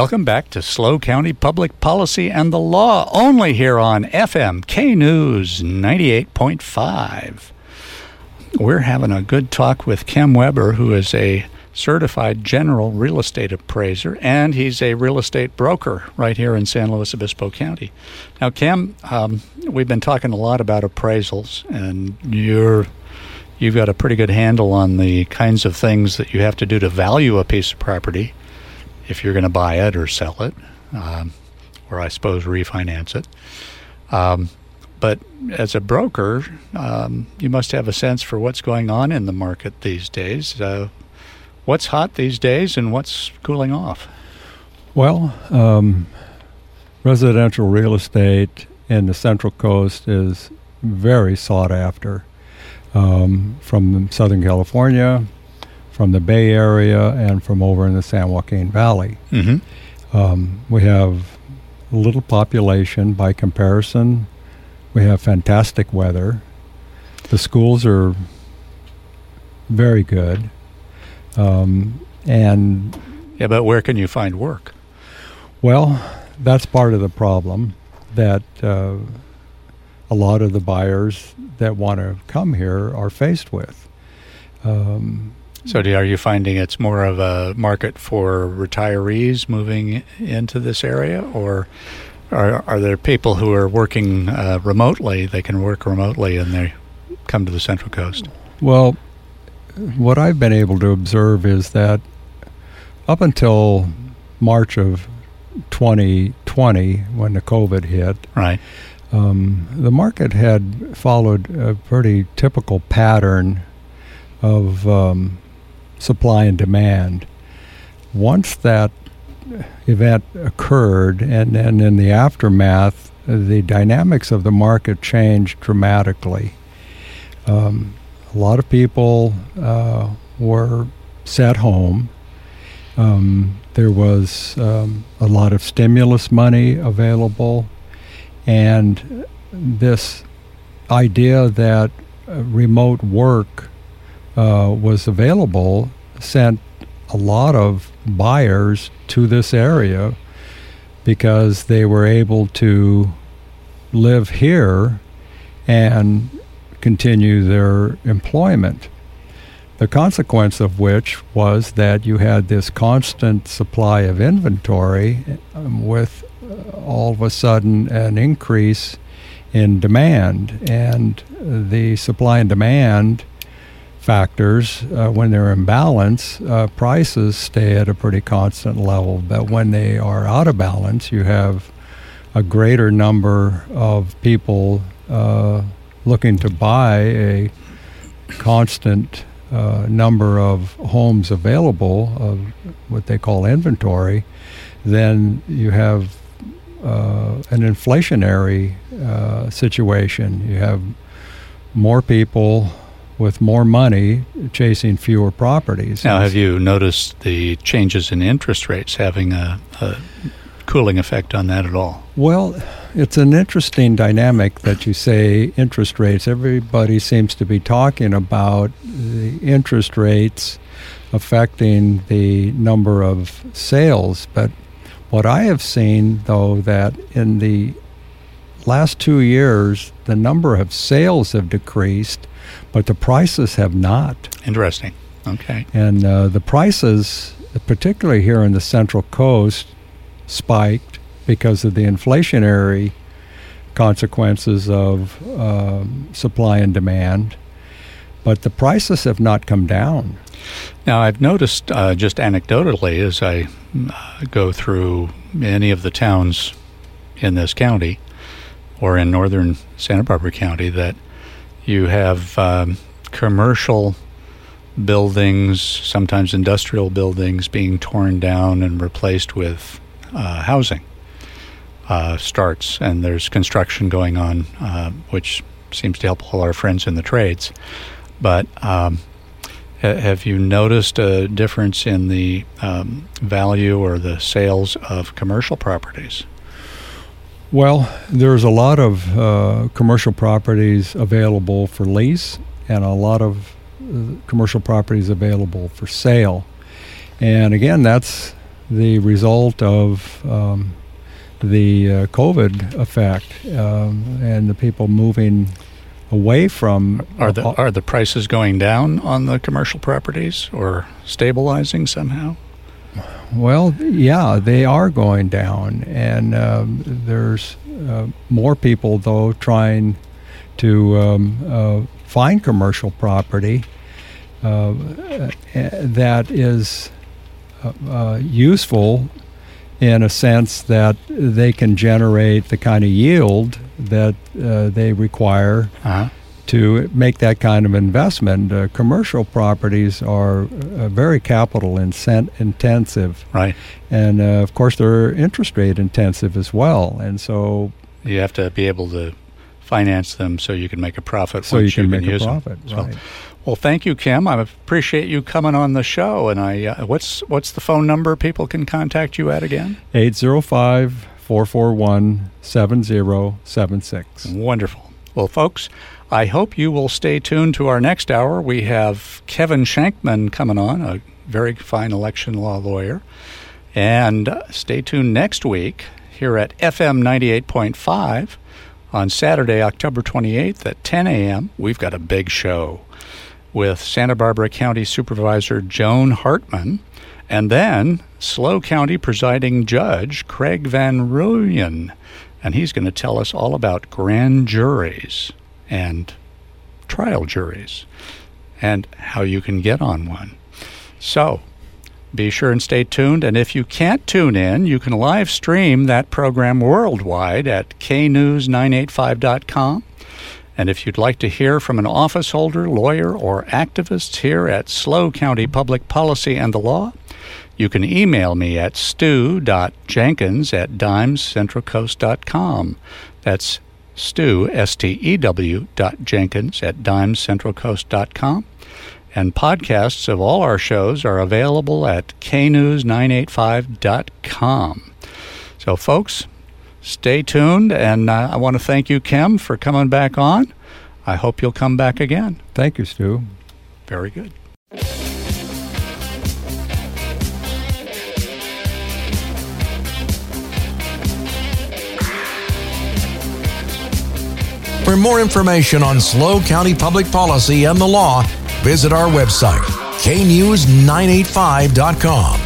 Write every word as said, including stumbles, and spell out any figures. Welcome back to Slow County Public Policy and the Law, only here on F M K News ninety-eight point five. We're having a good talk with Kim Weber, who is a certified general real estate appraiser, and he's a real estate broker right here in San Luis Obispo County. Now, Kim, um, we've been talking a lot about appraisals, and you're... You've got a pretty good handle on the kinds of things that you have to do to value a piece of property if you're going to buy it or sell it, um, or I suppose refinance it. Um, but as a broker, um, you must have a sense for what's going on in the market these days. Uh, what's hot these days and what's cooling off? Well, um, residential real estate in the Central Coast is very sought after. Um, from Southern California, from the Bay Area, and from over in the San Joaquin Valley. Mm-hmm. Um, we have little population by comparison. We have fantastic weather. The schools are very good. Um, and yeah, but where can you find work? Well, that's part of the problem, that uh, a lot of the buyers that want to come here are faced with. Um, so do, are you finding it's more of a market for retirees moving into this area, or are, are there people who are working uh, remotely, they can work remotely and they come to the Central Coast? Well, what I've been able to observe is that up until March of twenty twenty, when the COVID hit, right. Um, the market had followed a pretty typical pattern of um, supply and demand. Once that event occurred, and then in the aftermath, the dynamics of the market changed dramatically. Um, a lot of people uh, were sent home. Um, there was um, a lot of stimulus money available. And this idea that remote work uh, was available sent a lot of buyers to this area because they were able to live here and continue their employment. The consequence of which was that you had this constant supply of inventory with all of a sudden an increase in demand, and the supply and demand factors, uh, when they're in balance, uh, prices stay at a pretty constant level, but when they are out of balance, you have a greater number of people uh, looking to buy a constant uh, number of homes available, of what they call inventory. Then you have Uh, an inflationary uh, situation. You have more people with more money chasing fewer properties. Now, have you noticed the changes in interest rates having a, a cooling effect on that at all? Well, it's an interesting dynamic that you say interest rates. Everybody seems to be talking about the interest rates affecting the number of sales, but what I have seen, though, that in the last two years, the number of sales have decreased, but the prices have not. Interesting. Okay. And uh, the prices, particularly here in the Central Coast, spiked because of the inflationary consequences of uh, supply and demand, but the prices have not come down. Now, I've noticed uh, just anecdotally as I uh, go through any of the towns in this county or in northern Santa Barbara County that you have um, commercial buildings, sometimes industrial buildings, being torn down and replaced with uh, housing uh, starts, and there's construction going on, uh, which seems to help all our friends in the trades. But um, have you noticed a difference in the um, value or the sales of commercial properties? Well, there's a lot of uh, commercial properties available for lease and a lot of commercial properties available for sale. And again, that's the result of um, the uh, COVID effect um, and the people moving away from. Are the are the prices going down on the commercial properties or stabilizing somehow? Well, yeah, they are going down, and um, there's uh, more people though trying to um, uh, find commercial property uh, that is uh, uh, useful in a sense that they can generate the kind of yield that uh, they require uh-huh. to make that kind of investment. Uh, commercial properties are uh, very capital incent- intensive. Right. And, uh, of course, they're interest rate intensive as well. And so you have to be able to finance them so you can make a profit. So you can make a profit, right. So, well, thank you, Kim. I appreciate you coming on the show. And I, uh, what's what's the phone number people can contact you at again? eight zero five, four four one, seven zero seven six. Wonderful. Well, folks, I hope you will stay tuned to our next hour. We have Kevin Shankman coming on, a very fine election law lawyer. And stay tuned next week here at F M ninety-eight point five on Saturday, October twenty-eighth at ten a.m. We've got a big show with Santa Barbara County Supervisor Joan Hartman, and then Slow County Presiding Judge Craig Van Ruyen, and he's going to tell us all about grand juries and trial juries and how you can get on one. So be sure and stay tuned, and if you can't tune in, you can live stream that program worldwide at K News nine eighty-five dot com. And if you'd like to hear from an office holder, lawyer, or activist here at Slow County Public Policy and the Law, you can email me at stu dot jenkins at dimes central coast dot com. That's Stu, S T E W, dot Jenkins at dimes central coast dot com. And podcasts of all our shows are available at K News nine eighty-five dot com. So, folks, stay tuned, and uh, I want to thank you, Kim, for coming back on. I hope you'll come back again. Thank you, Stu. Very good. For more information on Slow County Public Policy and the Law, visit our website, K News nine eighty-five dot com.